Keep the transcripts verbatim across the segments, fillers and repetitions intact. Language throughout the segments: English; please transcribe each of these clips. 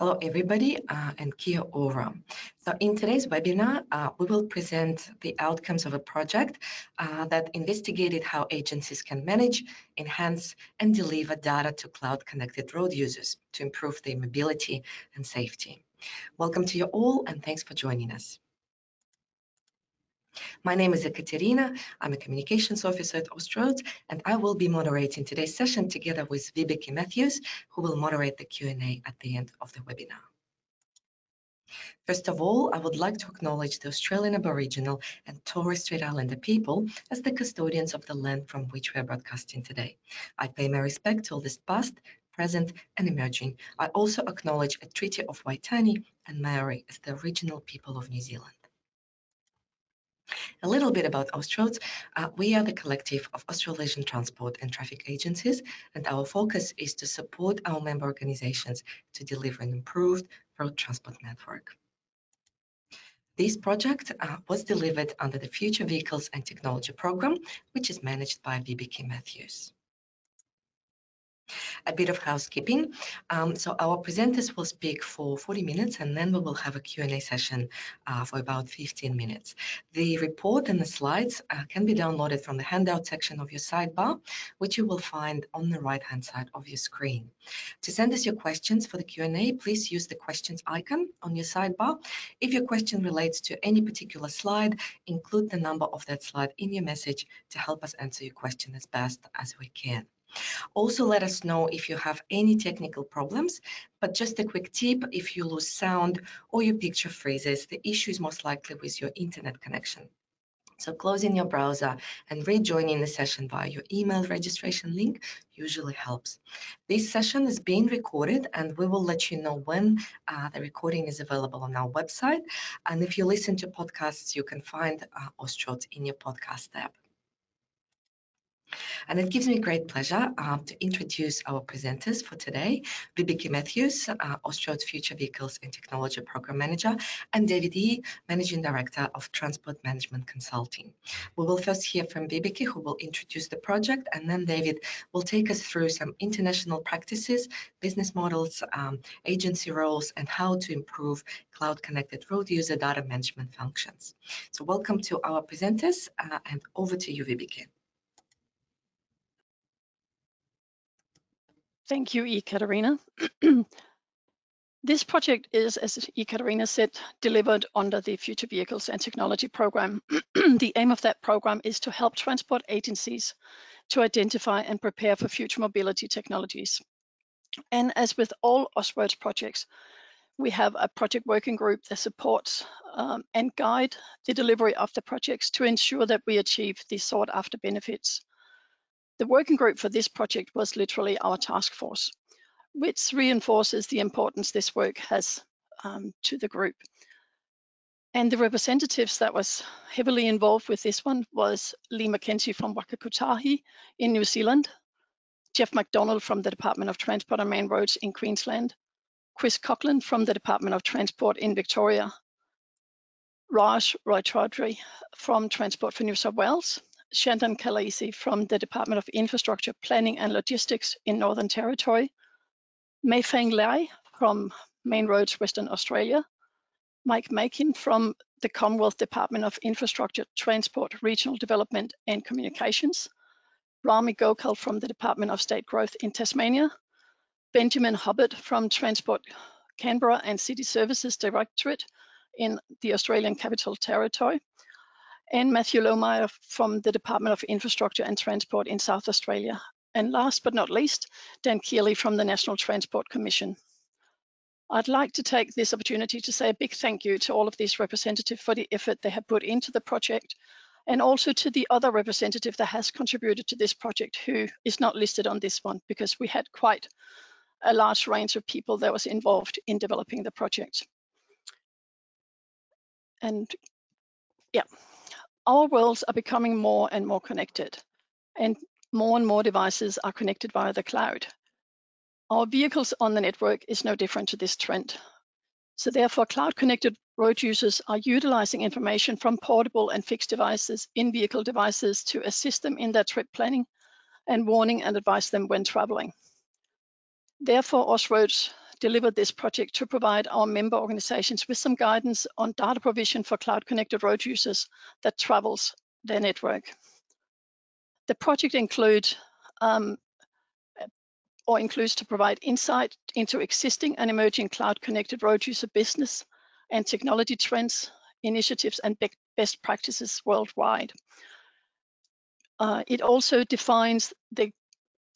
Hello, everybody, uh, and Kia Ora. So in today's webinar, uh, we will present the outcomes of a project uh, that investigated how agencies can manage, enhance, and deliver data to cloud-connected road users to improve their mobility and safety. Welcome to you all, and thanks for joining us. My name is Ekaterina. I'm a communications officer at Austroads, and I will be moderating today's session together with Bibiki Matthews, who will moderate the Q and A at the end of the webinar. First of all, I would like to acknowledge the Australian Aboriginal and Torres Strait Islander people as the custodians of the land from which we are broadcasting today. I pay my respect to all this past, present, and emerging. I also acknowledge a Treaty of Waitangi and Maori as the original people of New Zealand. A little bit about Austroads. Uh, we are the collective of Australasian transport and traffic agencies, and our focus is to support our member organizations to deliver an improved road transport network. This project uh, was delivered under the Future Vehicles and Technology Program, which is managed by Bibiki Matthews. A bit of housekeeping. Um, so our presenters will speak for forty minutes, and then we will have a Q and A session uh, for about fifteen minutes. The report and the slides uh, can be downloaded from the handout section of your sidebar, which you will find on the right-hand side of your screen. To send us your questions for the Q and A, please use the questions icon on your sidebar. If your question relates to any particular slide, include the number of that slide in your message to help us answer your question as best as we can. Also, let us know if you have any technical problems, but just a quick tip: if you lose sound or your picture freezes, the issue is most likely with your internet connection. So closing your browser and rejoining the session via your email registration link usually helps. This session is being recorded, and we will let you know when uh, the recording is available on our website. And if you listen to podcasts, you can find uh, Austroads in your podcast app. And it gives me great pleasure um, to introduce our presenters for today, Bibiki Matthews, uh, Austroads Future Vehicles and Technology Program Manager, and David E, Managing Director of Transport Management Consulting. We will first hear from Bibiki, who will introduce the project, and then David will take us through some international practices, business models, um, agency roles, and how to improve cloud-connected road user data management functions. So welcome to our presenters, uh, and over to you, Bibiki. Thank you, Ekaterina. This project is, as Ekaterina said, delivered under the Future Vehicles and Technology Program. The aim of that program is to help transport agencies to identify and prepare for future mobility technologies. And as with all Austroads projects, we have a project working group that supports um, and guides the delivery of the projects to ensure that we achieve the sought after benefits. The working group for this project was literally our task force, which reinforces the importance this work has um, to the group. And the representatives that was heavily involved with this one was Lee McKenzie from Waka Kutahi in New Zealand, Jeff McDonald from the Department of Transport and Main Roads in Queensland, Chris Coughlin from the Department of Transport in Victoria, Raj Roychoudhury from Transport for New South Wales, Shantan Kalaisi from the Department of Infrastructure, Planning and Logistics in Northern Territory, Mei Feng Lai from Main Roads, Western Australia, Mike Makin from the Commonwealth Department of Infrastructure, Transport, Regional Development and Communications, Rami Gokal from the Department of State Growth in Tasmania, Benjamin Hubbard from Transport Canberra and City Services Directorate in the Australian Capital Territory, and Matthew Lohmeyer from the Department of Infrastructure and Transport in South Australia. And last but not least, Dan Keely from the National Transport Commission. I'd like to take this opportunity to say a big thank you to all of these representatives for the effort they have put into the project, and also to the other representative that has contributed to this project who is not listed on this one, because we had quite a large range of people that was involved in developing the project. And yeah. Our worlds are becoming more and more connected, and more and more devices are connected via the cloud. Our vehicles on the network is no different to this trend. So therefore, cloud-connected road users are utilizing information from portable and fixed devices in vehicle devices to assist them in their trip planning and warning and advise them when traveling. Therefore, Austroads delivered this project to provide our member organizations with some guidance on data provision for cloud-connected road users that travels their network. The project include, um, or includes to provide insight into existing and emerging cloud-connected road user business and technology trends, initiatives, and be best practices worldwide. Uh, it also defines the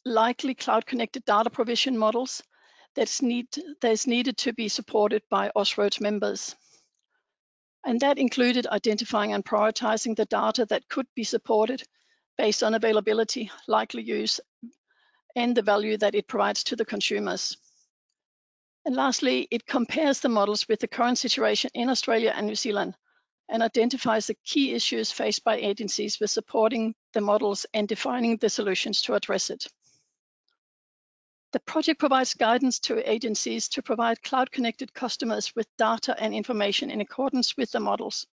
likely cloud-connected data provision models that's need that's needed to be supported by OSWORDS members. And that included identifying and prioritizing the data that could be supported based on availability, likely use, and the value that it provides to the consumers. And lastly, it compares the models with the current situation in Australia and New Zealand and identifies the key issues faced by agencies with supporting the models and defining the solutions to address it. The project provides guidance to agencies to provide cloud-connected customers with data and information in accordance with the models,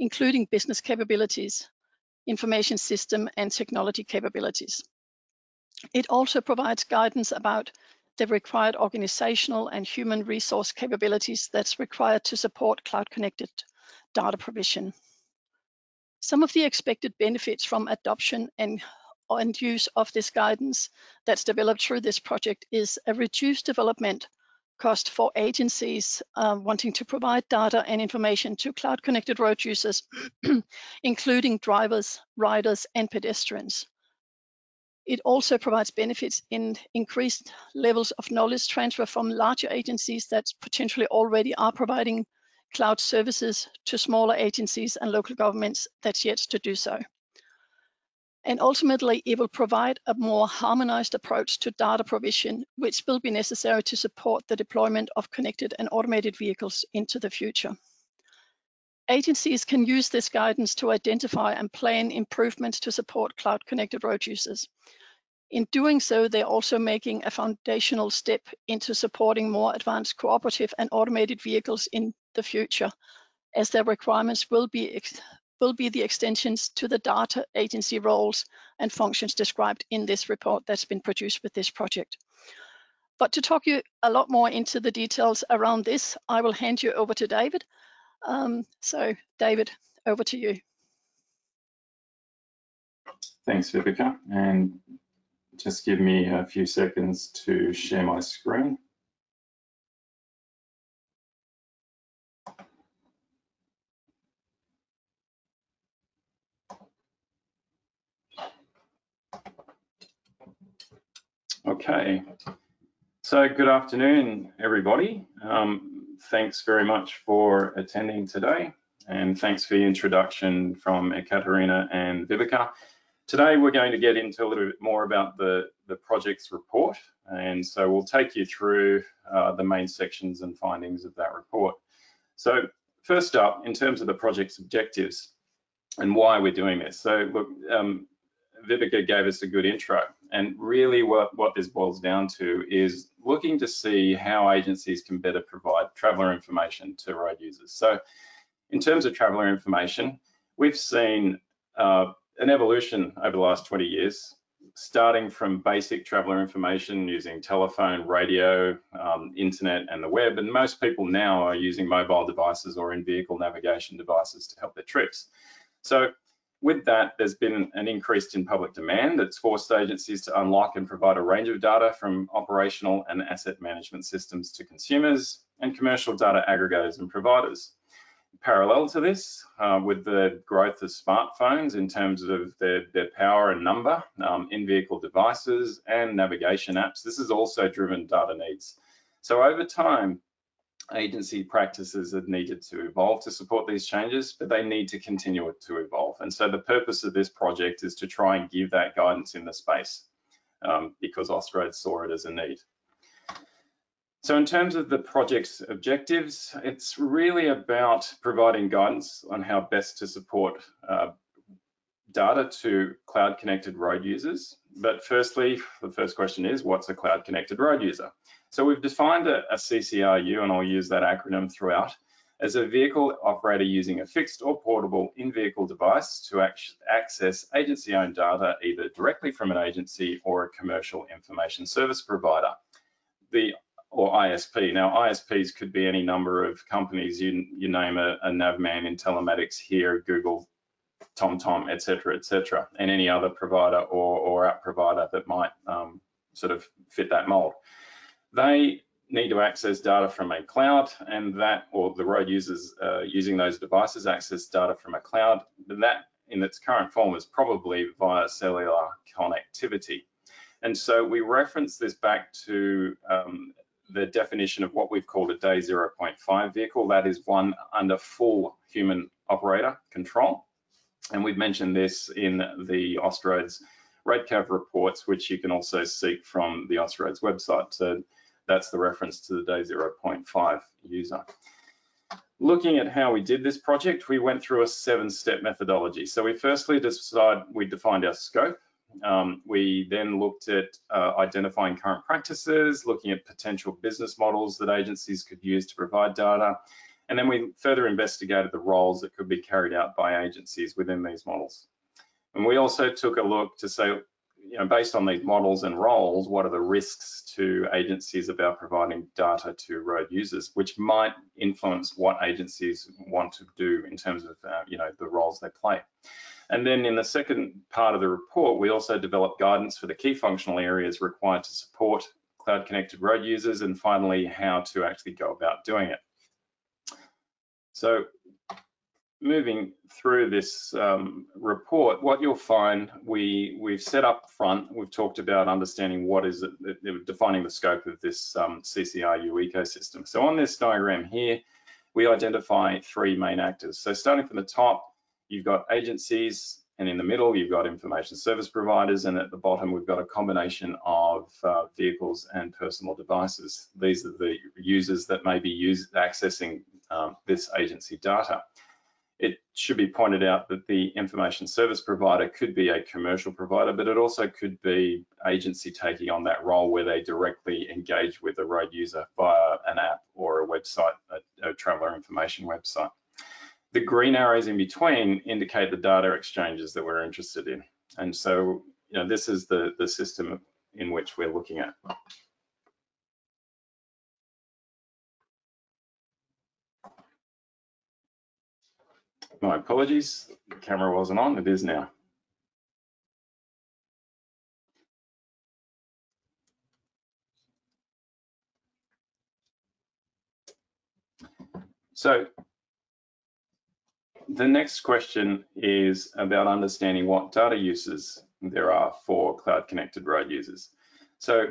including business capabilities, information system, and technology capabilities. It also provides guidance about the required organizational and human resource capabilities that's required to support cloud-connected data provision. Some of the expected benefits from adoption and, and use of this guidance that's developed through this project is a reduced development cost for agencies uh, wanting to provide data and information to cloud-connected road users, including drivers, riders, and pedestrians. It also provides benefits in increased levels of knowledge transfer from larger agencies that potentially already are providing cloud services to smaller agencies and local governments that's yet to do so. And ultimately, it will provide a more harmonized approach to data provision, which will be necessary to support the deployment of connected and automated vehicles into the future. Agencies can use this guidance to identify and plan improvements to support cloud-connected road users. In doing so, they're also making a foundational step into supporting more advanced cooperative and automated vehicles in the future, as their requirements will be, ex will be the extensions to the data agency roles and functions described in this report that's been produced with this project. But to talk you a lot more into the details around this, I will hand you over to David. Um, so, David, over to you. Thanks, Bibiki, and just give me a few seconds to share my screen. Okay, so good afternoon, everybody. Um, Thanks very much for attending today, and thanks for the introduction from Ekaterina and Bibiki. Today we're going to get into a little bit more about the, the project's report, and so we'll take you through uh, the main sections and findings of that report. So first up, in terms of the project's objectives and why we're doing this. So look, um, Bibiki gave us a good intro, and really what, what this boils down to is looking to see how agencies can better provide traveller information to road users. So in terms of traveller information, we've seen uh, an evolution over the last twenty years, starting from basic traveller information using telephone, radio, um, internet and the web, and most people now are using mobile devices or in-vehicle navigation devices to help their trips. So with that, there's been an increase in public demand that's forced agencies to unlock and provide a range of data from operational and asset management systems to consumers and commercial data aggregators and providers. Parallel to this, uh, with the growth of smartphones in terms of their, their power and number, um, in-vehicle devices and navigation apps, this has also driven data needs. So over time, agency practices have needed to evolve to support these changes, but they need to continue to evolve. And so the purpose of this project is to try and give that guidance in the space um, because Austroads saw it as a need. So in terms of the project's objectives, it's really about providing guidance on how best to support uh, data to cloud-connected road users. But firstly, the first question is, what's a cloud-connected road user? So we've defined a, a C C R U, and I'll use that acronym throughout, as a vehicle operator using a fixed or portable in-vehicle device to ac access agency-owned data either directly from an agency or a commercial information service provider. The or I S P. Now, I S Ps could be any number of companies. You you name a, a Navman in telematics here, Google, TomTom, et cetera, et cetera, and any other provider or, or app provider that might um, sort of fit that mold. They need to access data from a cloud, and that, or the road users uh, using those devices access data from a cloud, but that in its current form is probably via cellular connectivity. And so we reference this back to um, the definition of what we've called a day zero point five vehicle. That is one under full human operator control. And we've mentioned this in the Austroads RedCAV reports, which you can also seek from the Austroads website. So that's the reference to the day zero point five user. Looking at how we did this project, we went through a seven-step methodology. So we firstly decided we defined our scope. Um, we then looked at uh, identifying current practices, looking at potential business models that agencies could use to provide data, and then we further investigated the roles that could be carried out by agencies within these models. And we also took a look to say, you know, based on these models and roles, what are the risks to agencies about providing data to road users, which might influence what agencies want to do in terms of, uh, you know, the roles they play. And then in the second part of the report, we also developed guidance for the key functional areas required to support cloud-connected road users, and finally, how to actually go about doing it. So moving through this um, report, what you'll find, we, we've set up front, we've talked about understanding what is it, defining the scope of this um, C C R U ecosystem. So on this diagram here, we identify three main actors. So starting from the top, you've got agencies, and in the middle, you've got information service providers, and at the bottom, we've got a combination of uh, vehicles and personal devices. These are the users that may be use, accessing um, this agency data. It should be pointed out that the information service provider could be a commercial provider, but it also could be agency taking on that role where they directly engage with a road user via an app or a website, a, a traveler information website. The green arrows in between indicate the data exchanges that we're interested in. And so, you know, this is the, the system in which we're looking at. My apologies, the camera wasn't on, it is now. So, the next question is about understanding what data uses there are for cloud-connected road users. So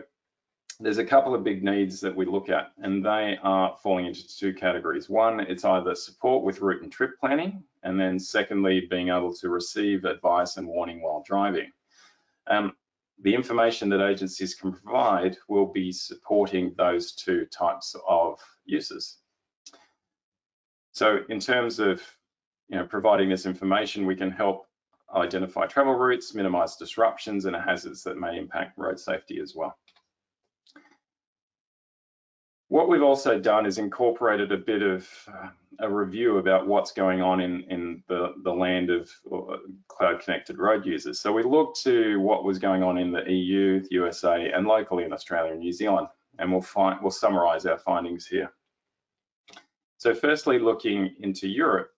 there's a couple of big needs that we look at, and they are falling into two categories. One, it's either support with route and trip planning, and then secondly, being able to receive advice and warning while driving. Um, the information that agencies can provide will be supporting those two types of uses. So in terms of You know, providing this information, we can help identify travel routes, minimize disruptions and hazards that may impact road safety as well. What we've also done is incorporated a bit of a review about what's going on in, in the, the land of cloud-connected road users. So we looked to what was going on in the E U, the U S A, and locally in Australia and New Zealand, and we'll, find, we'll summarize our findings here. So firstly, looking into Europe,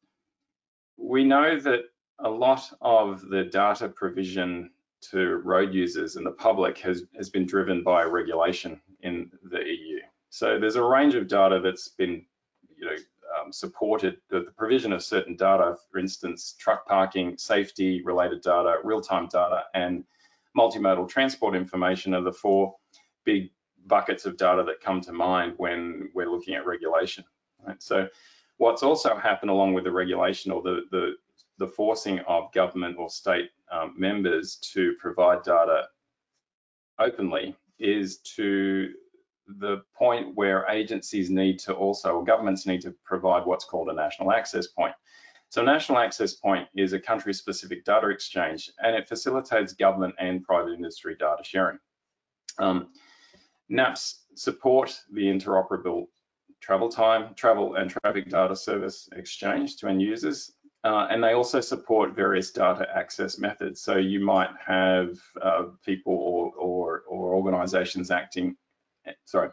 we know that a lot of the data provision to road users and the public has, has been driven by regulation in the E U. So there's a range of data that's been you know, um, supported, the, the provision of certain data, for instance, truck parking, safety related data, real-time data, and multimodal transport information are the four big buckets of data that come to mind when we're looking at regulation. Right? So, what's also happened along with the regulation or the, the, the forcing of government or state um, members to provide data openly is to the point where agencies need to also, or governments need to provide what's called a national access point. So national access point is a country-specific data exchange, and it facilitates government and private industry data sharing. Um, N A P S support the interoperable travel time, travel and traffic data service exchange to end users. Uh, and they also support various data access methods. So you might have uh, people or, or, or organizations acting, sorry,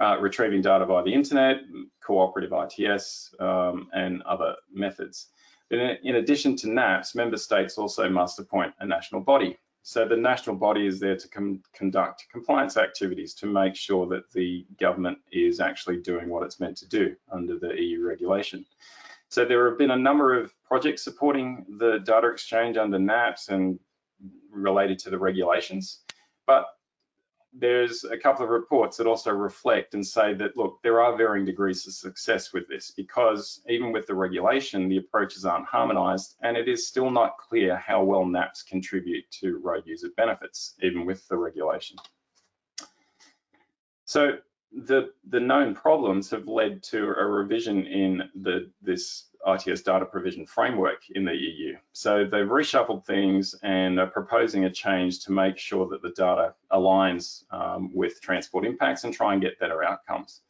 uh, retrieving data via the internet, cooperative I T S, um, and other methods. In, in addition to NAPS, member states also must appoint a national body. So the national body is there to com conduct compliance activities to make sure that the government is actually doing what it's meant to do under the E U regulation. So there have been a number of projects supporting the data exchange under NAPS and related to the regulations, but there's a couple of reports that also reflect and say that, look, there are varying degrees of success with this, because even with the regulation, the approaches aren't harmonized, and it is still not clear how well NAPS contribute to road user benefits, even with the regulation. So the, the known problems have led to a revision in the, this I T S data provision framework in the E U. So they've reshuffled things and are proposing a change to make sure that the data aligns um, with transport impacts and try and get better outcomes.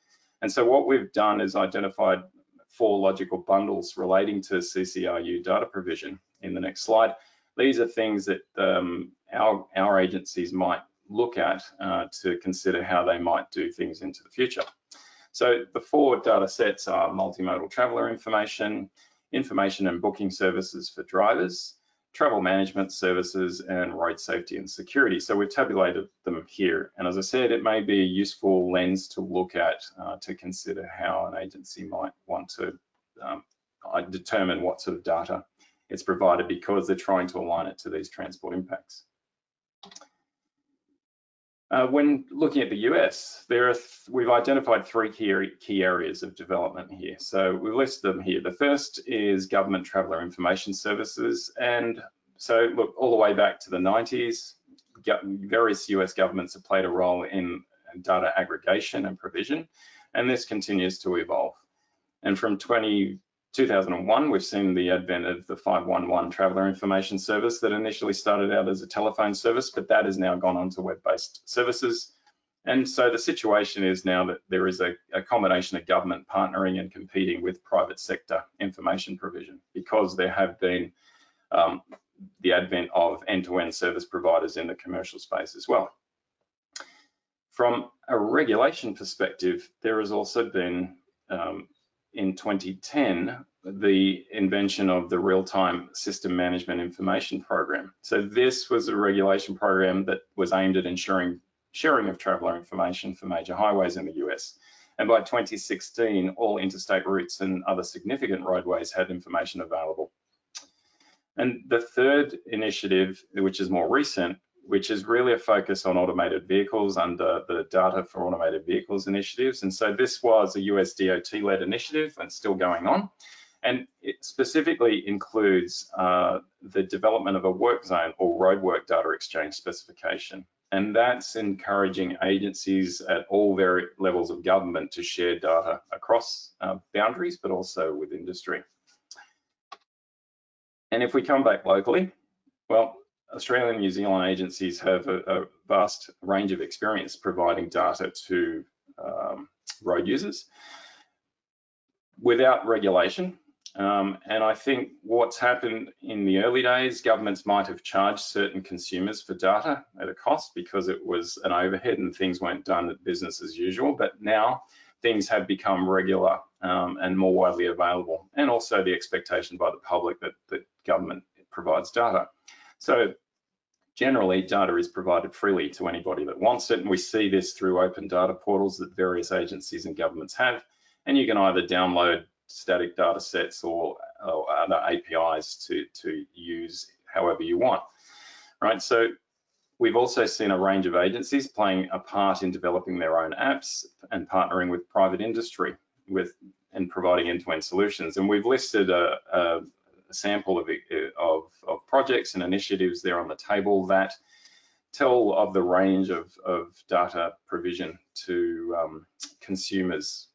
And so what we've done is identified four logical bundles relating to C C R U data provision in the next slide. These are things that um, our, our agencies might look at uh, to consider how they might do things into the future. So the four data sets are multimodal traveller information, information and booking services for drivers, travel management services, and road safety and security. So we've tabulated them here. And as I said, it may be a useful lens to look at uh, to consider how an agency might want to um, determine what sort of data it's provided, because they're trying to align it to these transport impacts. Uh, when looking at the U S, there are th we've identified three key, key areas of development here. So we've listed them here. The first is government traveller information services. And so look, all the way back to the nineties, various U S governments have played a role in data aggregation and provision, and this continues to evolve. And from two thousand one, we've seen the advent of the five one one Traveller Information Service that initially started out as a telephone service, but that has now gone on to web-based services. And so the situation is now that there is a, a combination of government partnering and competing with private sector information provision, because there have been um, the advent of end-to-end service providers in the commercial space as well. From a regulation perspective, there has also been um, in twenty ten, the invention of the Real-Time System Management Information Program. So this was a regulation program that was aimed at ensuring sharing of traveller information for major highways in the U S. And by twenty sixteen, all interstate routes and other significant roadways had information available. And the third initiative, which is more recent, which is really a focus on automated vehicles under the Data for Automated Vehicles initiatives. And so this was a U S D O T-led initiative and still going on. And it specifically includes uh, the development of a work zone or roadwork data exchange specification. And that's encouraging agencies at all various levels of government to share data across uh, boundaries, but also with industry. And if we come back locally, well, Australian and New Zealand agencies have a, a vast range of experience providing data to um, road users without regulation. Um, and I think what's happened in the early days, governments might have charged certain consumers for data at a cost because it was an overhead and things weren't done at business as usual. But now things have become regular um, and more widely available. And also the expectation by the public that the government provides data. So generally, data is provided freely to anybody that wants it, and we see this through open data portals that various agencies and governments have, and you can either download static data sets or, or other A P Is to, to use however you want, right? So we've also seen a range of agencies playing a part in developing their own apps and partnering with private industry with and providing end-to-end solutions, and we've listed a, a A sample of, of, of projects and initiatives there on the table that tell of the range of, of data provision to um, consumers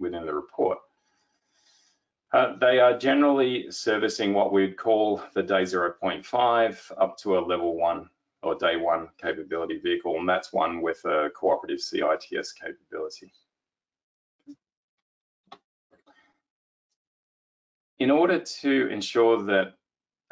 within the report. Uh, they are generally servicing what we'd call the day zero point five up to a level one or day one capability vehicle, and that's one with a cooperative C I T S capability. In order to ensure that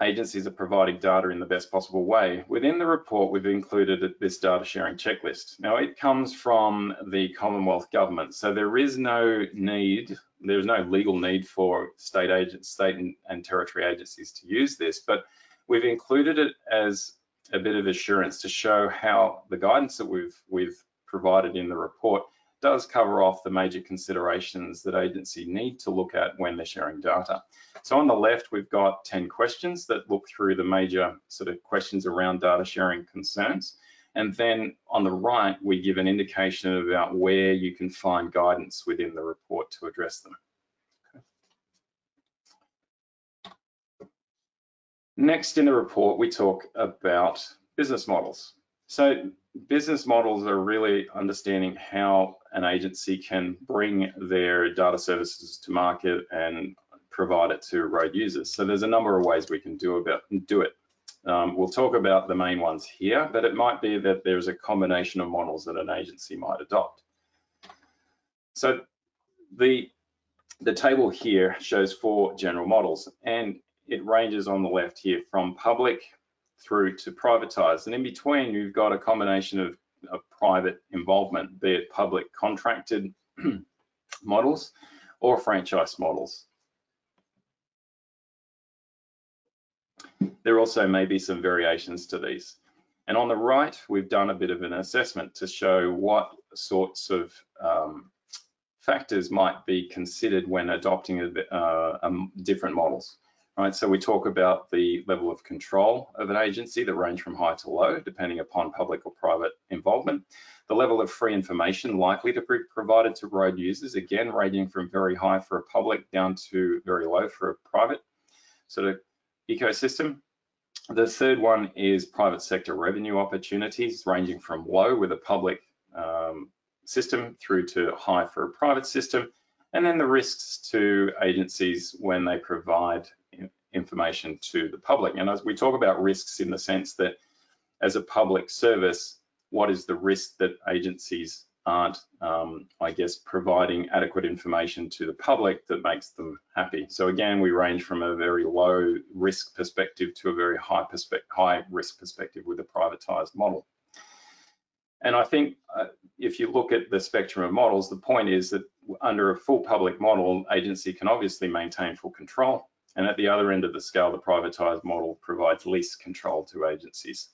agencies are providing data in the best possible way. Within the report, we've included this data sharing checklist. Now, it comes from the Commonwealth government, so there is no need, there's no legal need for state agents, state and, and territory agencies to use this, but we've included it as a bit of assurance to show how the guidance that we've, we've provided in the report does cover off the major considerations that agencies need to look at when they're sharing data. So on the left, we've got ten questions that look through the major sort of questions around data sharing concerns. And then on the right, we give an indication about where you can find guidance within the report to address them. Next in the report, we talk about business models. So business models are really understanding how an agency can bring their data services to market and provide it to road users. So there's a number of ways we can do, about, do it. Um, we'll talk about the main ones here, but it might be that there's a combination of models that an agency might adopt. So the, the table here shows four general models, and it ranges on the left here from public through to privatized. And in between, you've got a combination of, of private involvement, be it public contracted models or franchise models. There also may be some variations to these. And on the right, we've done a bit of an assessment to show what sorts of um, factors might be considered when adopting a, uh, um, different models. Right, so we talk about the level of control of an agency that range from high to low, depending upon public or private involvement. The level of free information likely to be provided to road users, again, ranging from very high for a public down to very low for a private sort of ecosystem. The third one is private sector revenue opportunities, ranging from low with a public um, system through to high for a private system. And then the risks to agencies when they provide information to the public. And as we talk about risks in the sense that as a public service, what is the risk that agencies aren't, um, I guess, providing adequate information to the public that makes them happy? So again, we range from a very low risk perspective to a very high, perspective, high risk perspective with a privatized model. And I think uh, if you look at the spectrum of models, the point is that under a full public model, agency can obviously maintain full control. And at the other end of the scale, the privatized model provides least control to agencies.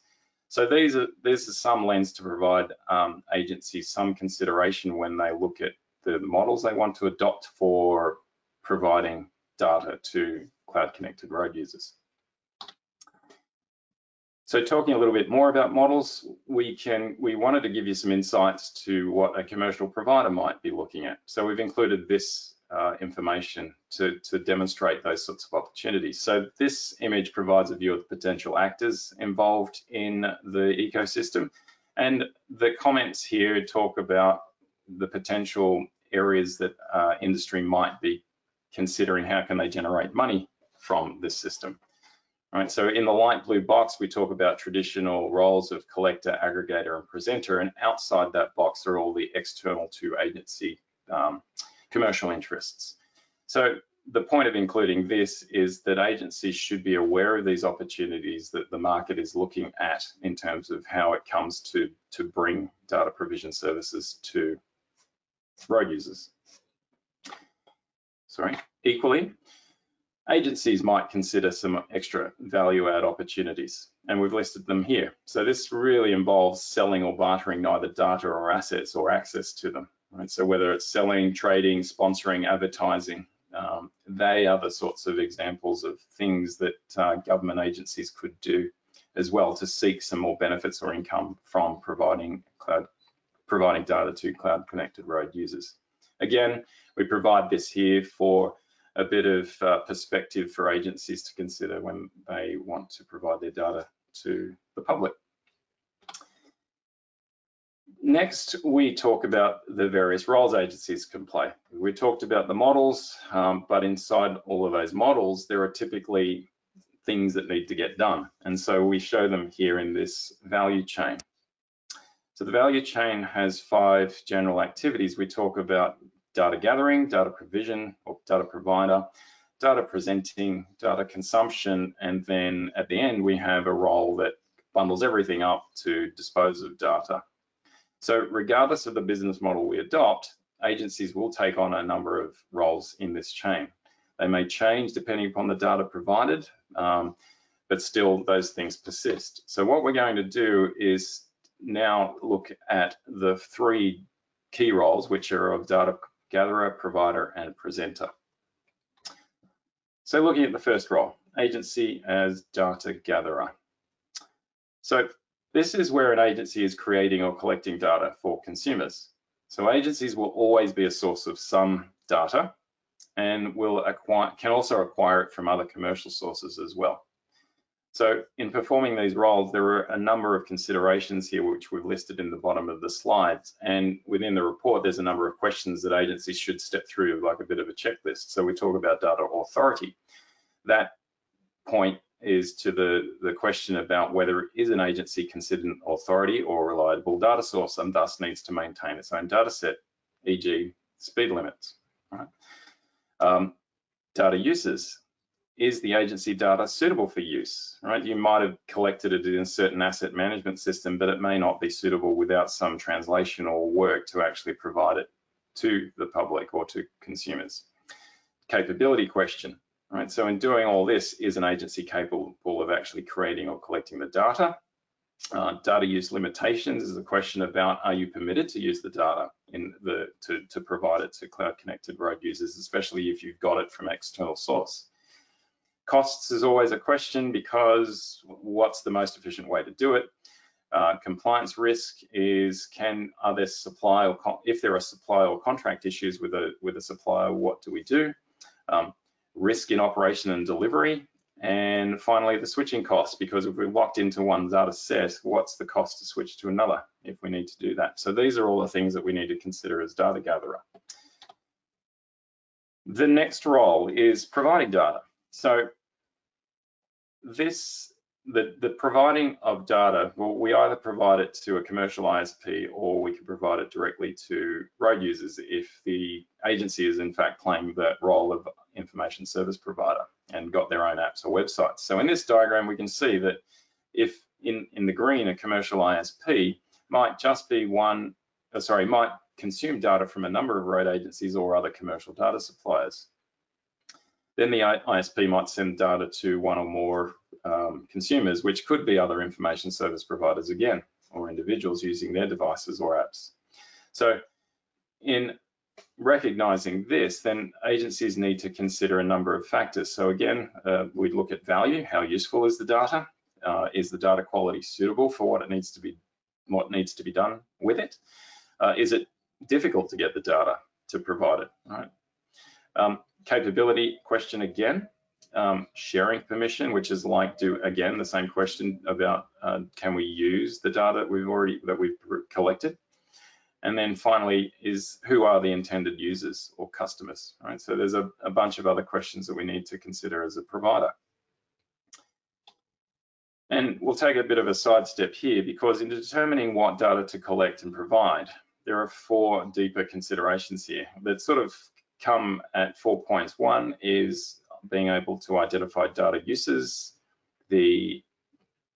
So these are, this is some lens to provide um, agencies some consideration when they look at the models they want to adopt for providing data to cloud-connected road users. So talking a little bit more about models, we can we wanted to give you some insights to what a commercial provider might be looking at. So we've included this Uh, information to, to demonstrate those sorts of opportunities. So this image provides a view of the potential actors involved in the ecosystem. And the comments here talk about the potential areas that uh, industry might be considering. How can they generate money from this system? All right, so in the light blue box, we talk about traditional roles of collector, aggregator, and presenter. And outside that box are all the external to agency um, commercial interests. So the point of including this is that agencies should be aware of these opportunities that the market is looking at in terms of how it comes to, to bring data provision services to road users. Sorry, equally, agencies might consider some extra value add opportunities, and we've listed them here. So this really involves selling or bartering either data or assets or access to them. Right, so whether it's selling, trading, sponsoring, advertising, um, they are the sorts of examples of things that uh, government agencies could do as well to seek some more benefits or income from providing cloud, providing data to cloud-connected road users. Again, we provide this here for a bit of uh, perspective for agencies to consider when they want to provide their data to the public. Next, we talk about the various roles agencies can play. We talked about the models, um, but inside all of those models, there are typically things that need to get done. And so we show them here in this value chain. So the value chain has five general activities. We talk about data gathering, data provision or data provider, data presenting, data consumption, and then at the end we have a role that bundles everything up to dispose of data. So regardless of the business model we adopt, agencies will take on a number of roles in this chain. They may change depending upon the data provided, um, but still those things persist. So what we're going to do is now look at the three key roles, which are of data gatherer, provider, and presenter. So looking at the first role, agency as data gatherer. So this is where an agency is creating or collecting data for consumers. So agencies will always be a source of some data and will acquire, can also acquire it from other commercial sources as well. So in performing these roles, there are a number of considerations here which we've listed in the bottom of the slides. And within the report, there's a number of questions that agencies should step through like a bit of a checklist. So we talk about data authority. That point is to the, the question about whether is an agency considered an authority or reliable data source and thus needs to maintain its own data set, for example speed limits. Right? Um, data uses. Is the agency data suitable for use, right? You might have collected it in a certain asset management system, but it may not be suitable without some translational work to actually provide it to the public or to consumers. Capability question, right? So in doing all this, is an agency capable of actually creating or collecting the data? Uh, data use limitations is a question about, are you permitted to use the data in the, to, to provide it to cloud-connected road users, especially if you've got it from external source? Costs is always a question because what's the most efficient way to do it? Uh, compliance risk is can are there supply or con if there are supply or contract issues with a with a supplier, what do we do? Um, risk in operation and delivery, and finally the switching costs, because if we're locked into one data set, what's the cost to switch to another if we need to do that? So these are all the things that we need to consider as data gatherer. The next role is providing data. So this, the, the providing of data, well, we either provide it to a commercial I S P or we can provide it directly to road users if the agency is in fact playing that role of information service provider and got their own apps or websites. So in this diagram, we can see that if in, in the green, a commercial I S P might just be one, oh, sorry, might consume data from a number of road agencies or other commercial data suppliers. Then the I S P might send data to one or more um, consumers, which could be other information service providers again, or individuals using their devices or apps. So in recognizing this, then agencies need to consider a number of factors. So again, uh, we'd look at value, how useful is the data? Uh, is the data quality suitable for what it needs to be, what needs to be done with it? Uh, is it difficult to get the data to provide it, right? Um, Capability question again, um, sharing permission, which is like do again the same question about uh, can we use the data that we've already that we've collected, and then finally is who are the intended users or customers, right? So there's a, a bunch of other questions that we need to consider as a provider. And we'll take a bit of a sidestep here because in determining what data to collect and provide, there are four deeper considerations here that sort of come at four points. One is being able to identify data uses, the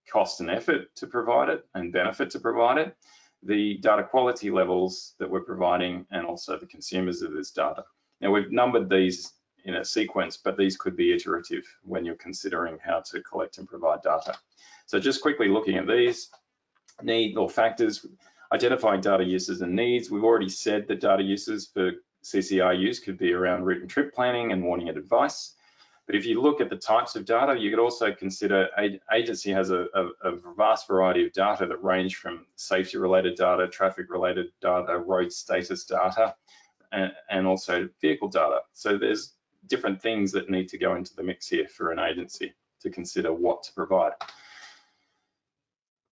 cost and effort to provide it and benefit to provide it, the data quality levels that we're providing, and also the consumers of this data. Now we've numbered these in a sequence, but these could be iterative when you're considering how to collect and provide data. So just quickly looking at these, need or factors, identifying data uses and needs. We've already said that data uses for C C R Us could be around route and trip planning and warning and advice. But if you look at the types of data, you could also consider agency has a, a, a vast variety of data that range from safety related data, traffic related data, road status data, and, and also vehicle data. So there's different things that need to go into the mix here for an agency to consider what to provide.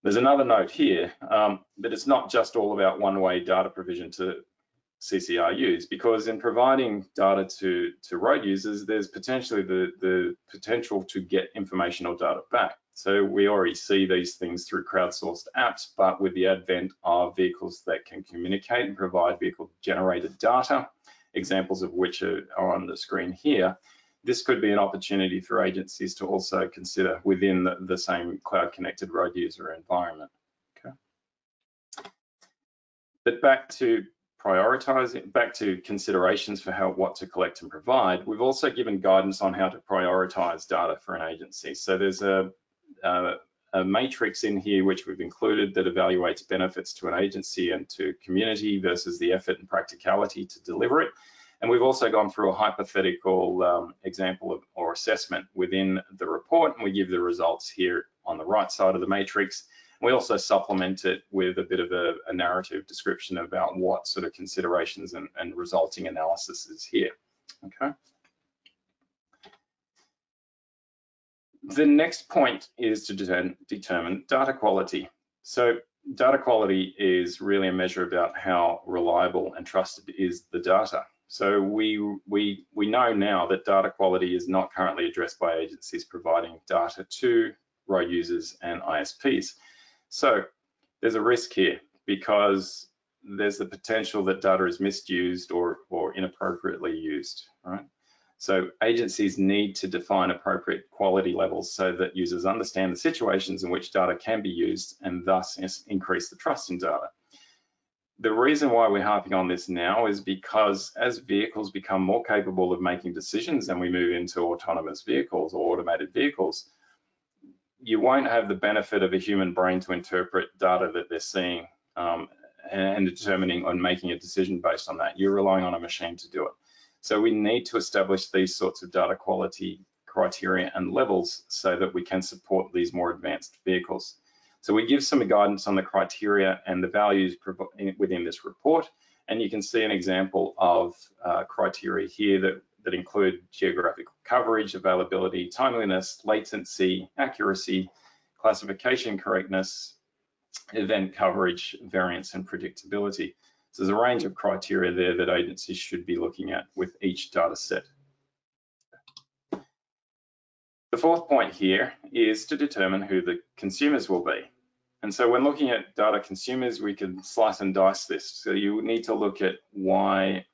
There's another note here um, that it's not just all about one-way data provision to C C R Us, because in providing data to, to road users, there's potentially the, the potential to get information or data back. So we already see these things through crowdsourced apps, but with the advent of vehicles that can communicate and provide vehicle generated data, examples of which are, are on the screen here, this could be an opportunity for agencies to also consider within the, the same cloud-connected road user environment. Okay. But back to prioritizing, back to considerations for how what to collect and provide, we've also given guidance on how to prioritize data for an agency. So there's a, a, a matrix in here which we've included that evaluates benefits to an agency and to community versus the effort and practicality to deliver it. And we've also gone through a hypothetical um, example of, or assessment within the report, and we give the results here on the right side of the matrix. We also supplement it with a bit of a, a narrative description about what sort of considerations and, and resulting analysis is here. Okay. The next point is to determine, determine data quality. So data quality is really a measure about how reliable and trusted is the data. So we, we, we know now that data quality is not currently addressed by agencies providing data to road users and I S Ps. So there's a risk here because there's the potential that data is misused or, or inappropriately used, right? So agencies need to define appropriate quality levels so that users understand the situations in which data can be used and thus increase the trust in data. The reason why we're harping on this now is because as vehicles become more capable of making decisions and we move into autonomous vehicles or automated vehicles, you won't have the benefit of a human brain to interpret data that they're seeing um, and determining on making a decision based on that. You're relying on a machine to do it. So we need to establish these sorts of data quality criteria and levels so that we can support these more advanced vehicles. So we give some guidance on the criteria and the values within this report, and you can see an example of uh, criteria here that, that include geographical coverage, availability, timeliness, latency, accuracy, classification correctness, event coverage, variance, and predictability. So there's a range of criteria there that agencies should be looking at with each data set. The fourth point here is to determine who the consumers will be. And so when looking at data consumers, we can slice and dice this. So you need to look at why,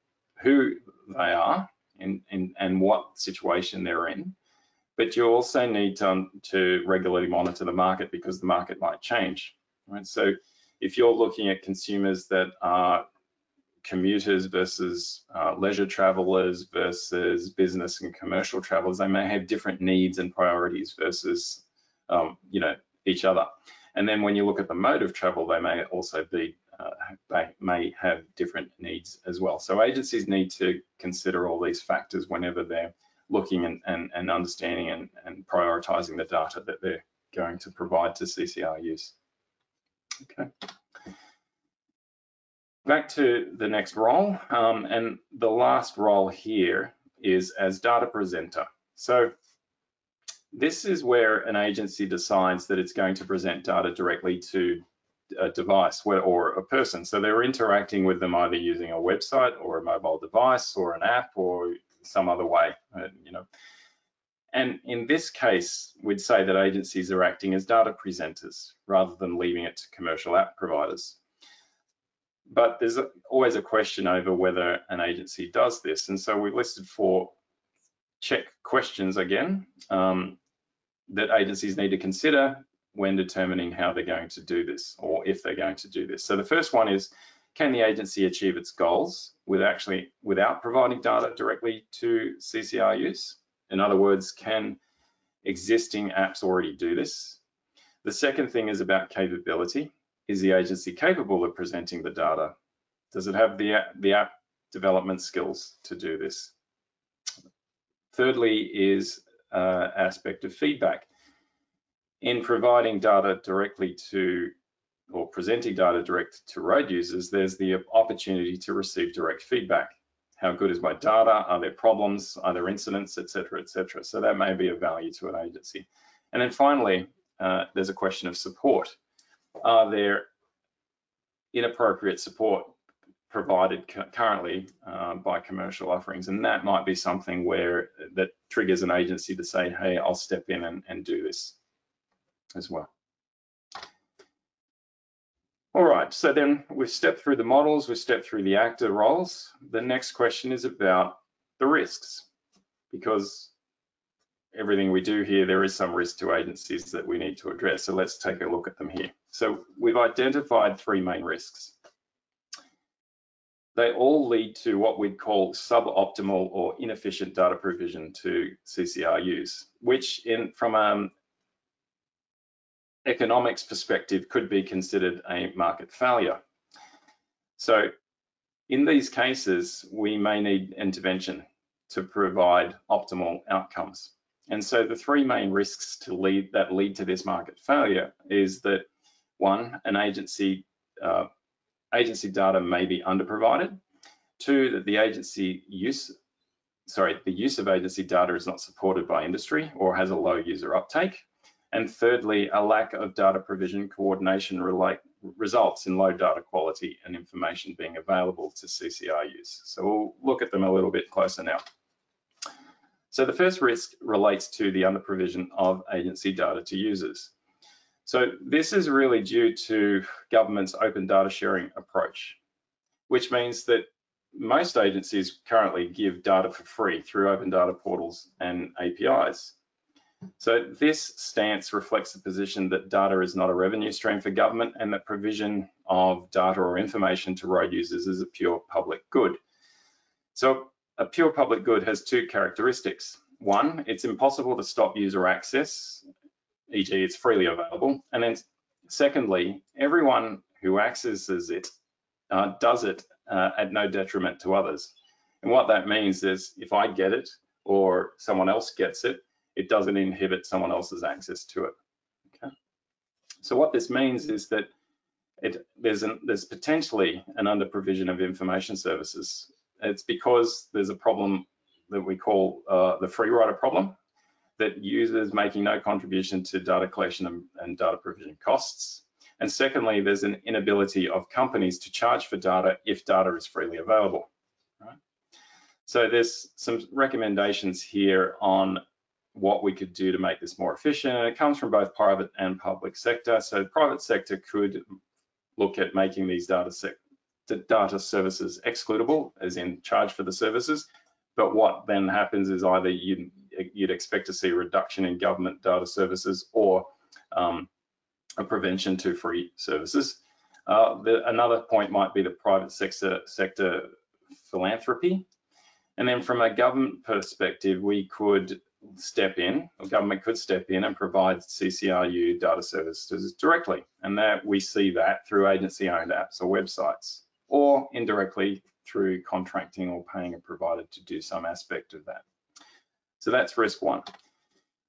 who they are and, and, and what situation they're in. But you also need to, um, to regularly monitor the market because the market might change. Right? So if you're looking at consumers that are commuters versus uh, leisure travelers versus business and commercial travelers, they may have different needs and priorities versus um, you know, each other. And then when you look at the mode of travel, they may also be, uh, they may have different needs as well. So agencies need to consider all these factors whenever they're looking and, and, and understanding and, and prioritizing the data that they're going to provide to C C R Us. Okay. Back to the next role, um, and the last role here is as data presenter. So this is where an agency decides that it's going to present data directly to a device or a person. So they're interacting with them either using a website or a mobile device or an app or some other way, you know. And in this case, we'd say that agencies are acting as data presenters rather than leaving it to commercial app providers. But there's always a question over whether an agency does this. And so we've listed four check questions again um, that agencies need to consider when determining how they're going to do this or if they're going to do this. So the first one is, can the agency achieve its goals with actually without providing data directly to C C R Us? In other words, can existing apps already do this? The second thing is about capability. Is the agency capable of presenting the data? Does it have the, the app development skills to do this? Thirdly is uh, aspect of feedback. In providing data directly to, or presenting data direct to road users, there's the opportunity to receive direct feedback. How good is my data? Are there problems? Are there incidents, et cetera, et cetera? So that may be of value to an agency. And then finally, uh, there's a question of support. Are there inappropriate support provided currently uh, by commercial offerings? And that might be something where that triggers an agency to say, hey, I'll step in and, and do this as well. All right, so then we've stepped through the models, we've stepped through the actor roles. The next question is about the risks, because everything we do here, there is some risk to agencies that we need to address. So let's take a look at them here. So we've identified three main risks. They all lead to what we'd call suboptimal or inefficient data provision to C C R Us, which in, from an economics perspective could be considered a market failure. So in these cases, we may need intervention to provide optimal outcomes. And so the three main risks to lead, that lead to this market failure is that, one, an agency uh, agency data may be underprovided. Two, that the agency use, sorry, the use of agency data is not supported by industry or has a low user uptake. And thirdly, a lack of data provision coordination relate, results in low data quality and information being available to C C R Us. So we'll look at them a little bit closer now. So the first risk relates to the underprovision of agency data to users. So this is really due to government's open data sharing approach, which means that most agencies currently give data for free through open data portals and A P Is. So this stance reflects the position that data is not a revenue stream for government and that provision of data or information to road users is a pure public good. So a pure public good has two characteristics. One, it's impossible to stop user access, for example it's freely available. And then secondly, everyone who accesses it uh, does it uh, at no detriment to others. And what that means is if I get it or someone else gets it, it doesn't inhibit someone else's access to it. Okay. So what this means is that it, there's, an, there's potentially an under-provision of information services. It's because there's a problem that we call uh, the free rider problem, that users making no contribution to data collection and, and data provision costs. And secondly, there's an inability of companies to charge for data if data is freely available. Right? So there's some recommendations here on what we could do to make this more efficient. And it comes from both private and public sector. So the private sector could look at making these data, sec data services excludable, as in charge for the services. But what then happens is either you, you'd expect to see a reduction in government data services or um, a prevention to free services. Uh, the, another point might be the private sector, sector philanthropy. And then from a government perspective, we could step in, or government could step in and provide C C R U data services directly. And that we see that through agency-owned apps or websites, or indirectly through contracting or paying a provider to do some aspect of that. So that's risk one.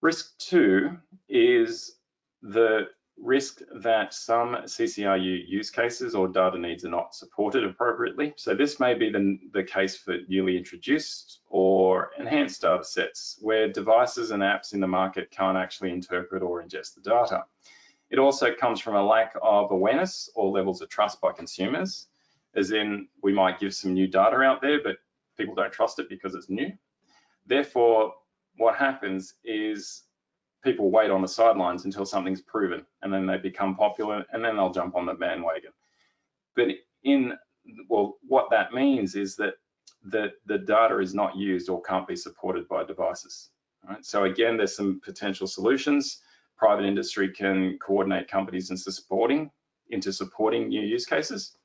Risk two is the risk that some C C R U use cases or data needs are not supported appropriately. So this may be the, the case for newly introduced or enhanced data sets where devices and apps in the market can't actually interpret or ingest the data. It also comes from a lack of awareness or levels of trust by consumers, as in we might give some new data out there, but people don't trust it because it's new. Therefore, what happens is people wait on the sidelines until something's proven, and then they become popular, and then they'll jump on the bandwagon. But in, well, what that means is that the, the data is not used or can't be supported by devices. Right? So again, there's some potential solutions. Private industry can coordinate companies into supporting, into supporting new use cases.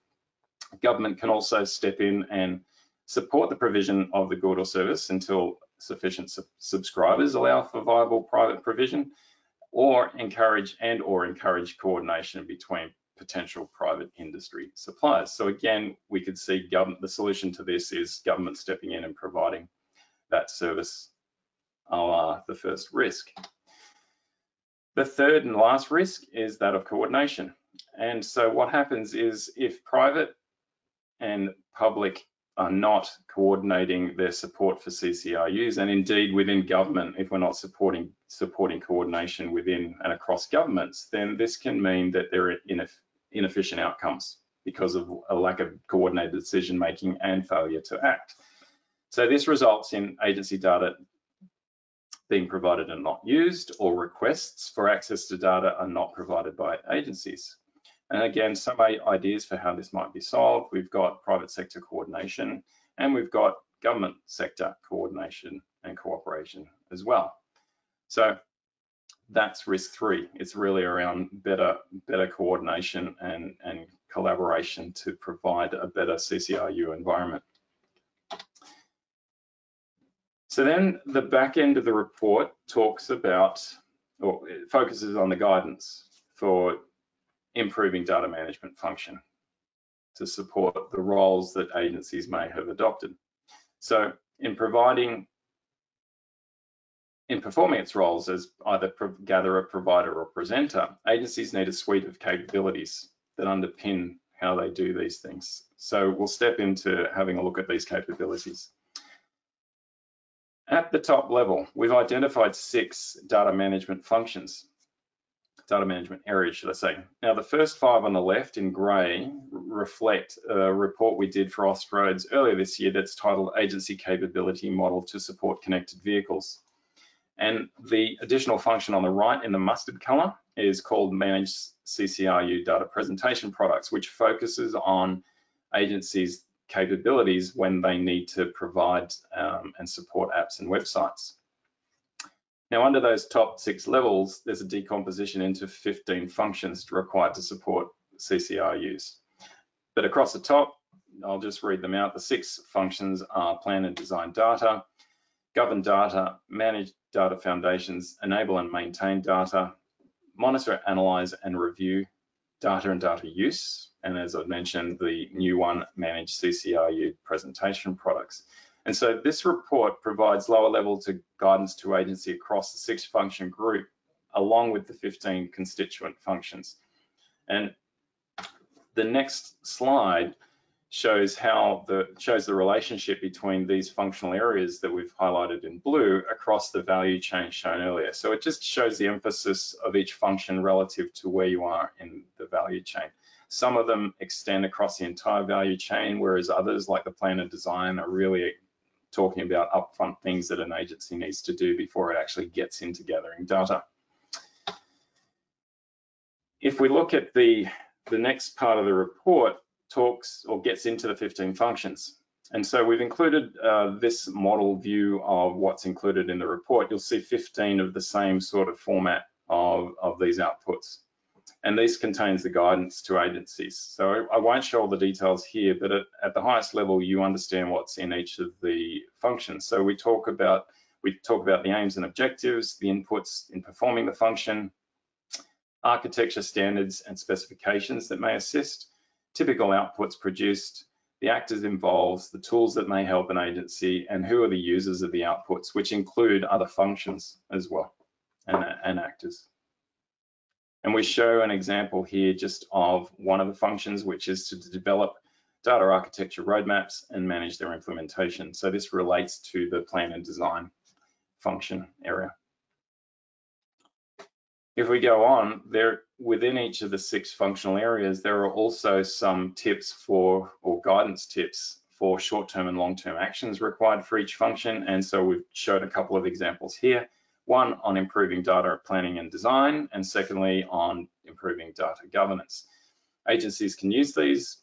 Government can also step in and support the provision of the good or service until sufficient sub subscribers allow for viable private provision, or encourage and or encourage coordination between potential private industry suppliers. So again, we could see government, the solution to this is government stepping in and providing that service, a la the first risk. The third and last risk is that of coordination. And so what happens is if private and public are not coordinating their support for C C R Us, and indeed within government, if we're not supporting supporting coordination within and across governments, then this can mean that there are inefficient outcomes because of a lack of coordinated decision making and failure to act. So this results in agency data being provided and not used, or requests for access to data are not provided by agencies. And again, some ideas for how this might be solved. We've got private sector coordination, and we've got government sector coordination and cooperation as well. So that's risk three. It's really around better better coordination and, and collaboration to provide a better C C R U environment. So then the back end of the report talks about, or it focuses on the guidance for improving data management function to support the roles that agencies may have adopted. So in providing, in performing its roles as either gatherer, provider, or presenter, agencies need a suite of capabilities that underpin how they do these things. So we'll step into having a look at these capabilities. At the top level, we've identified six data management functions, data management areas, should I say. Now, the first five on the left in grey reflect a report we did for Austroads earlier this year that's titled Agency Capability Model to Support Connected Vehicles. And the additional function on the right in the mustard colour is called Managed C C R U Data Presentation Products, which focuses on agencies' capabilities when they need to provide um, and support apps and websites. Now, under those top six levels, there's a decomposition into fifteen functions required to support C C R Us. But across the top, I'll just read them out. The six functions are plan and design data, govern data, manage data foundations, enable and maintain data, monitor, analyze, and review data and data use, and as I've mentioned, the new one, Managed C C R U Presentation Products. And so this report provides lower level to guidance to agency across the six function group, along with the fifteen constituent functions. And the next slide shows how the shows the relationship between these functional areas that we've highlighted in blue across the value chain shown earlier. So it just shows the emphasis of each function relative to where you are in the value chain. Some of them extend across the entire value chain, whereas others, like the plan and design, are really talking about upfront things that an agency needs to do before it actually gets into gathering data. If we look at the the next part of the report, talks or gets into the fifteen functions. And so we've included uh, this model view of what's included in the report. You'll see fifteen of the same sort of format of, of these outputs. And this contains the guidance to agencies. So I won't show all the details here, but at, at the highest level, you understand what's in each of the functions. So we talk about, we talk about the aims and objectives, the inputs in performing the function, architecture standards and specifications that may assist, typical outputs produced, the actors involved, the tools that may help an agency, and who are the users of the outputs, which include other functions as well and, and actors. And we show an example here just of one of the functions, which is to develop data architecture roadmaps and manage their implementation. So this relates to the plan and design function area. If we go on, there within each of the six functional areas, there are also some tips for, or guidance tips for, short-term and long-term actions required for each function. And so we've showed a couple of examples here, one on improving data planning and design, and secondly on improving data governance. Agencies can use these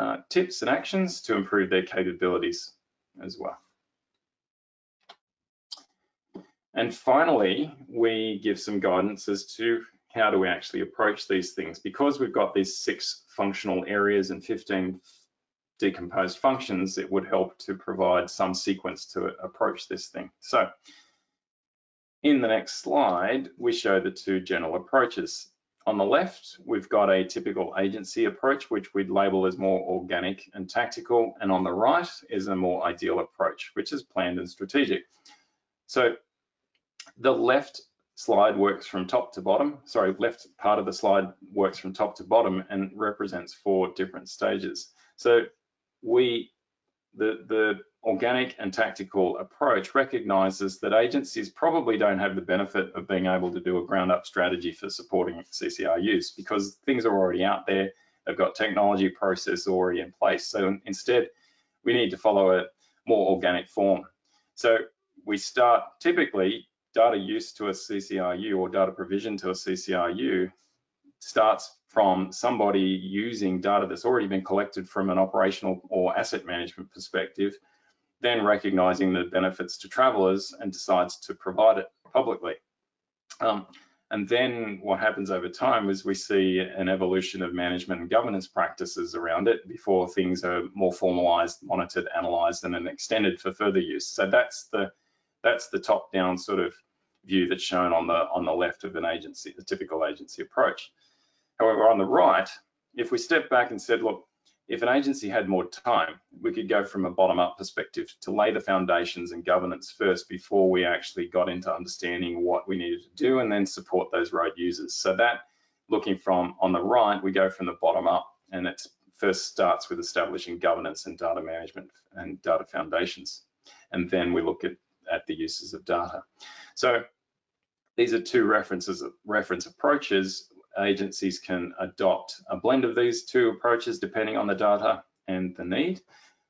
uh, tips and actions to improve their capabilities as well. And finally, we give some guidance as to how do we actually approach these things. Because we've got these six functional areas and fifteen decomposed functions, it would help to provide some sequence to approach this thing. So in the next slide, we show the two general approaches. On the left, we've got a typical agency approach, which we'd label as more organic and tactical. And on the right is a more ideal approach, which is planned and strategic. So the left slide works from top to bottom, sorry, left part of the slide works from top to bottom and represents four different stages. So we, the, the organic and tactical approach recognises that agencies probably don't have the benefit of being able to do a ground-up strategy for supporting C C R Us because things are already out there, they've got technology process already in place. So instead, we need to follow a more organic form. So we start typically data use to a C C R U or data provision to a C C R U starts from somebody using data that's already been collected from an operational or asset management perspective, then recognizing the benefits to travelers and decides to provide it publicly. Um, and then what happens over time is we see an evolution of management and governance practices around it before things are more formalized, monitored, analyzed, and then extended for further use. So that's the that's the top-down sort of view that's shown on the on the left of an agency, the typical agency approach. However, on the right, if we step back and said, look, if an agency had more time, we could go from a bottom-up perspective to lay the foundations and governance first before we actually got into understanding what we needed to do and then support those road users. So that, looking from on the right, we go from the bottom up, and it first starts with establishing governance and data management and data foundations. And then we look at, at the uses of data. So these are two references, reference approaches. Agencies can adopt a blend of these two approaches depending on the data and the need.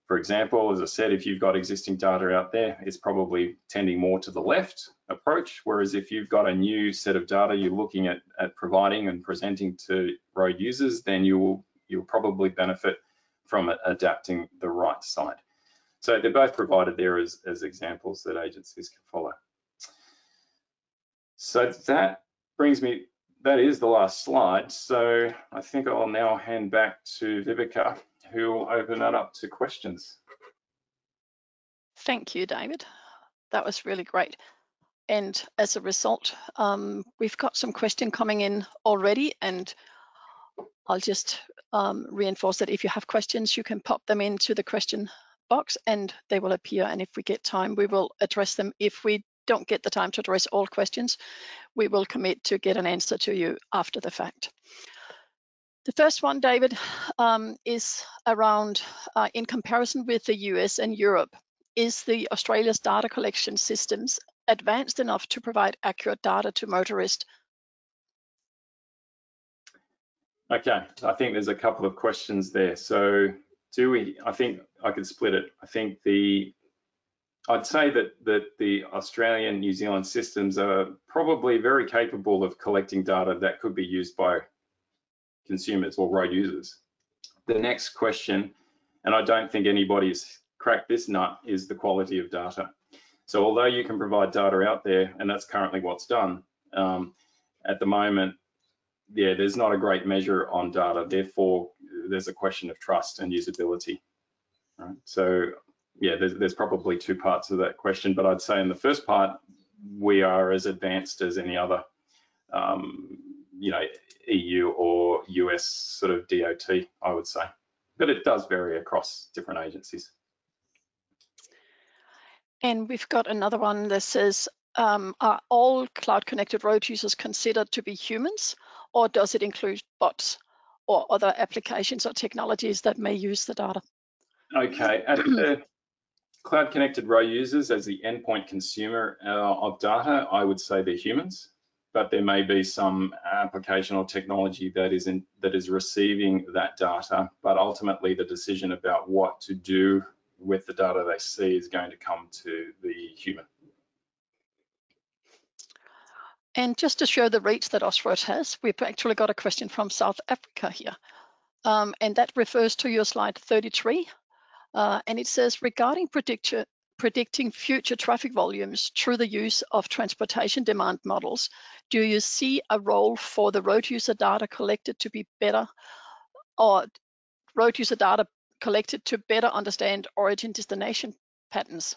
For example, as I said, if you've got existing data out there, it's probably tending more to the left approach, whereas if you've got a new set of data you're looking at, at providing and presenting to road users, then you will, you'll probably benefit from adapting the right side. So they're both provided there as, as examples that agencies can follow. So that brings me That is the last slide, so I think I'll now hand back to Vibeke, who will open that up to questions. Thank you, David. That was really great. And as a result, um, we've got some question coming in already, and I'll just um, reinforce that if you have questions, you can pop them into the question box and they will appear. And if we get time, we will address them. If we don't get the time to address all questions, we will commit to get an answer to you after the fact. The first one, David, um, is around, uh, in comparison with the U S and Europe, is the Australia's data collection systems advanced enough to provide accurate data to motorists? Okay, I think there's a couple of questions there. So do we, I think I could split it. I think the I'd say that, that the Australian, New Zealand systems are probably very capable of collecting data that could be used by consumers or road users. The next question, and I don't think anybody's cracked this nut, is the quality of data. So although you can provide data out there, and that's currently what's done, um, at the moment, yeah, there's not a great measure on data. Therefore, there's a question of trust and usability, right? So, yeah, there's, there's probably two parts of that question, but I'd say in the first part, we are as advanced as any other, um, you know, E U or U S sort of D O T, I would say. But it does vary across different agencies. And we've got another one that says, um, are all cloud-connected road users considered to be humans, or does it include bots or other applications or technologies that may use the data? Okay, at the cloud connected road users as the endpoint consumer uh, of data, I would say they're humans, but there may be some application or technology that is in, that is receiving that data, but ultimately the decision about what to do with the data they see is going to come to the human. And just to show the reach that Austroads has, we've actually got a question from South Africa here, um, and that refers to your slide thirty-three. Uh, and it says, regarding predicting future traffic volumes through the use of transportation demand models, do you see a role for the road user data collected to be better, or road user data collected to better understand origin destination patterns?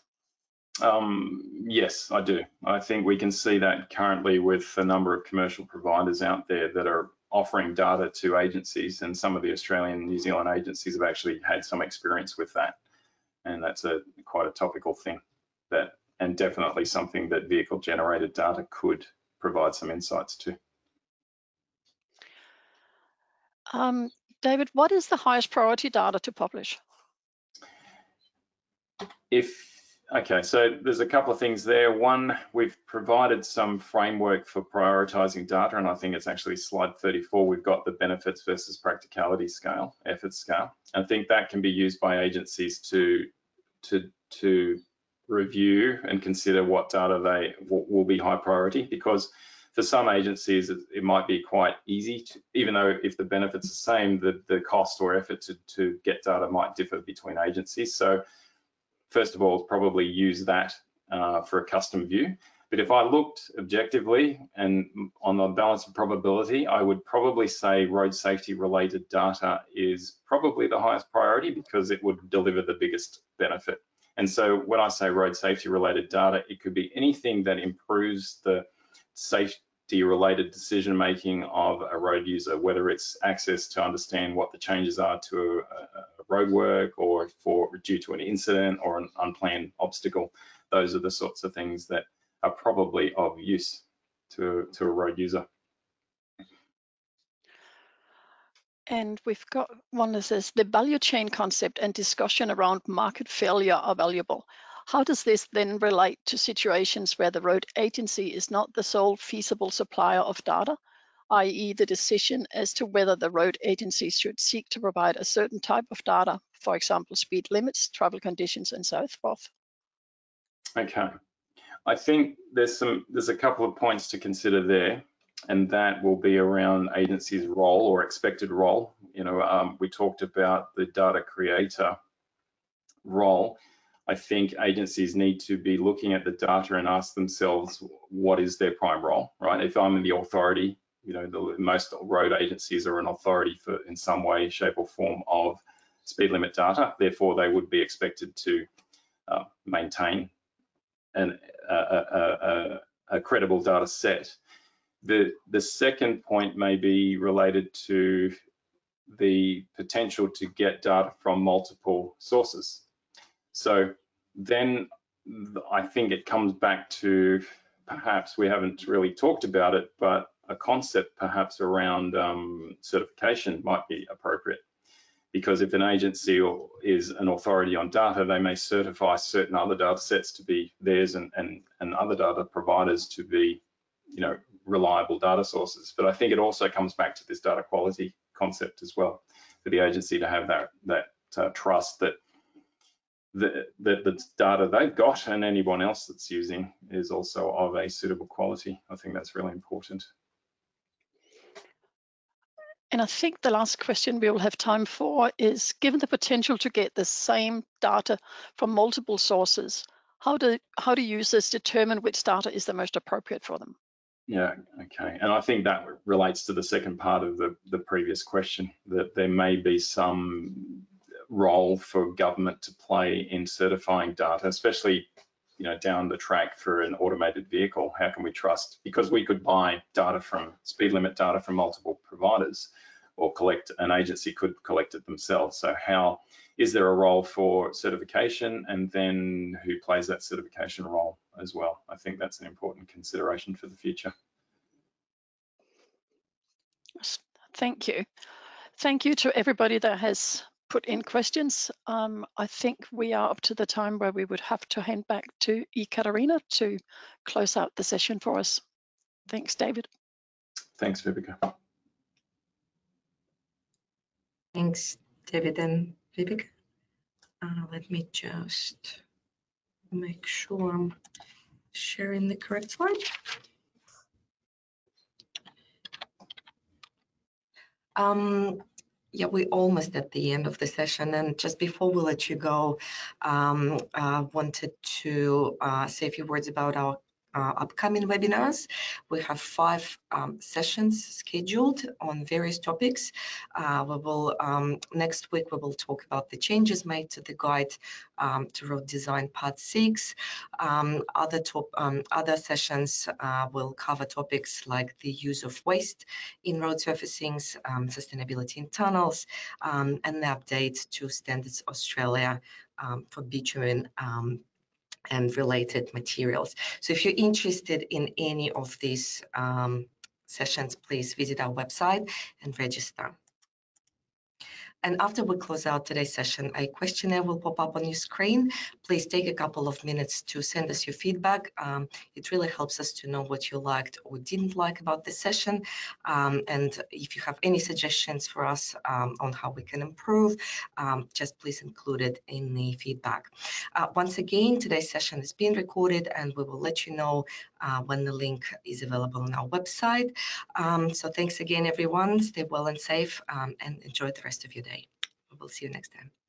Um, yes, I do. I think we can see that currently with a number of commercial providers out there that are offering data to agencies, and some of the Australian and New Zealand agencies have actually had some experience with that, and that's a quite a topical thing, that and definitely something that vehicle generated data could provide some insights to. Um, David, what is the highest priority data to publish? If Okay, so there's a couple of things there. One, we've provided some framework for prioritizing data, and I think it's actually slide thirty-four. We've got the benefits versus practicality scale, effort scale. I think that can be used by agencies to to to review and consider what data they will be high priority, because for some agencies it might be quite easy to, even though if the benefits are the same, the, the cost or effort to, to get data might differ between agencies. So first of all, probably use that uh, for a custom view, But if I looked objectively and on the balance of probability, I would probably say road safety related data is probably the highest priority because it would deliver the biggest benefit. And so when I say road safety related data, it could be anything that improves the safety related decision making of a road user, whether it's access to understand what the changes are to a roadwork or for due to an incident or an unplanned obstacle. Those are the sorts of things that are probably of use to, to a road user. And we've got one that says the value chain concept and discussion around market failure are valuable. How does this then relate to situations where the road agency is not the sole feasible supplier of data, that is the decision as to whether the road agency should seek to provide a certain type of data, for example, speed limits, travel conditions, and so forth? Okay. I think there's some there's a couple of points to consider there, and that will be around agency's role or expected role. You know, um, we talked about the data creator role. I think agencies need to be looking at the data and ask themselves what is their prime role, right? If I'm in the authority, you know, the, most road agencies are an authority for in some way, shape or form of speed limit data. Therefore, they would be expected to uh, maintain and a, a, a, a credible data set. The, the second point may be related to the potential to get data from multiple sources. So then I think it comes back to, perhaps we haven't really talked about it, but a concept perhaps around um, certification might be appropriate. Because if an agency is an authority on data, they may certify certain other data sets to be theirs and, and, and other data providers to be, you know, reliable data sources. But I think it also comes back to this data quality concept as well, for the agency to have that, that uh, trust that the, the, the data they've got and anyone else that's using is also of a suitable quality. I think that's really important. And I think the last question we will have time for is, given the potential to get the same data from multiple sources, how do how do users determine which data is the most appropriate for them? Yeah, okay. And I think that relates to the second part of the, the previous question, that there may be some role for government to play in certifying data, especially, you know, down the track for an automated vehicle. How can we trust? Because we could buy data from speed limit data from multiple providers, or collect, an agency could collect it themselves. So how is there a role for certification, and then who plays that certification role as well? I think that's an important consideration for the future. Thank you. Thank you to everybody that has put in questions. Um, I think we are up to the time where we would have to hand back to Ekaterina to close out the session for us. Thanks, David. Thanks, Vibeke. Thanks, David and Vibeke. Uh, let me just make sure I'm sharing the correct slide. Um, Yeah, we're almost at the end of the session, and just before we let you go, um, I wanted to uh, say a few words about our uh, upcoming webinars. We have five um, sessions scheduled on various topics. Uh, we will um, next week we will talk about the changes made to the guide um, to road design part six. Um, other top um, other sessions uh, will cover topics like the use of waste in road surfacings, um, sustainability in tunnels, um, and the update to Standards Australia um, for bitumen Um, and related materials. So if you're interested in any of these um, sessions, please visit our website and register. And after we close out today's session, a questionnaire will pop up on your screen. Please take a couple of minutes to send us your feedback. Um, it really helps us to know what you liked or didn't like about the session. Um, and if you have any suggestions for us um, on how we can improve, um, just please include it in the feedback. Uh, once again, today's session is being recorded, and we will let you know uh, when the link is available on our website. Um, so thanks again, everyone. Stay well and safe, um, and enjoy the rest of your day. We'll see you next time.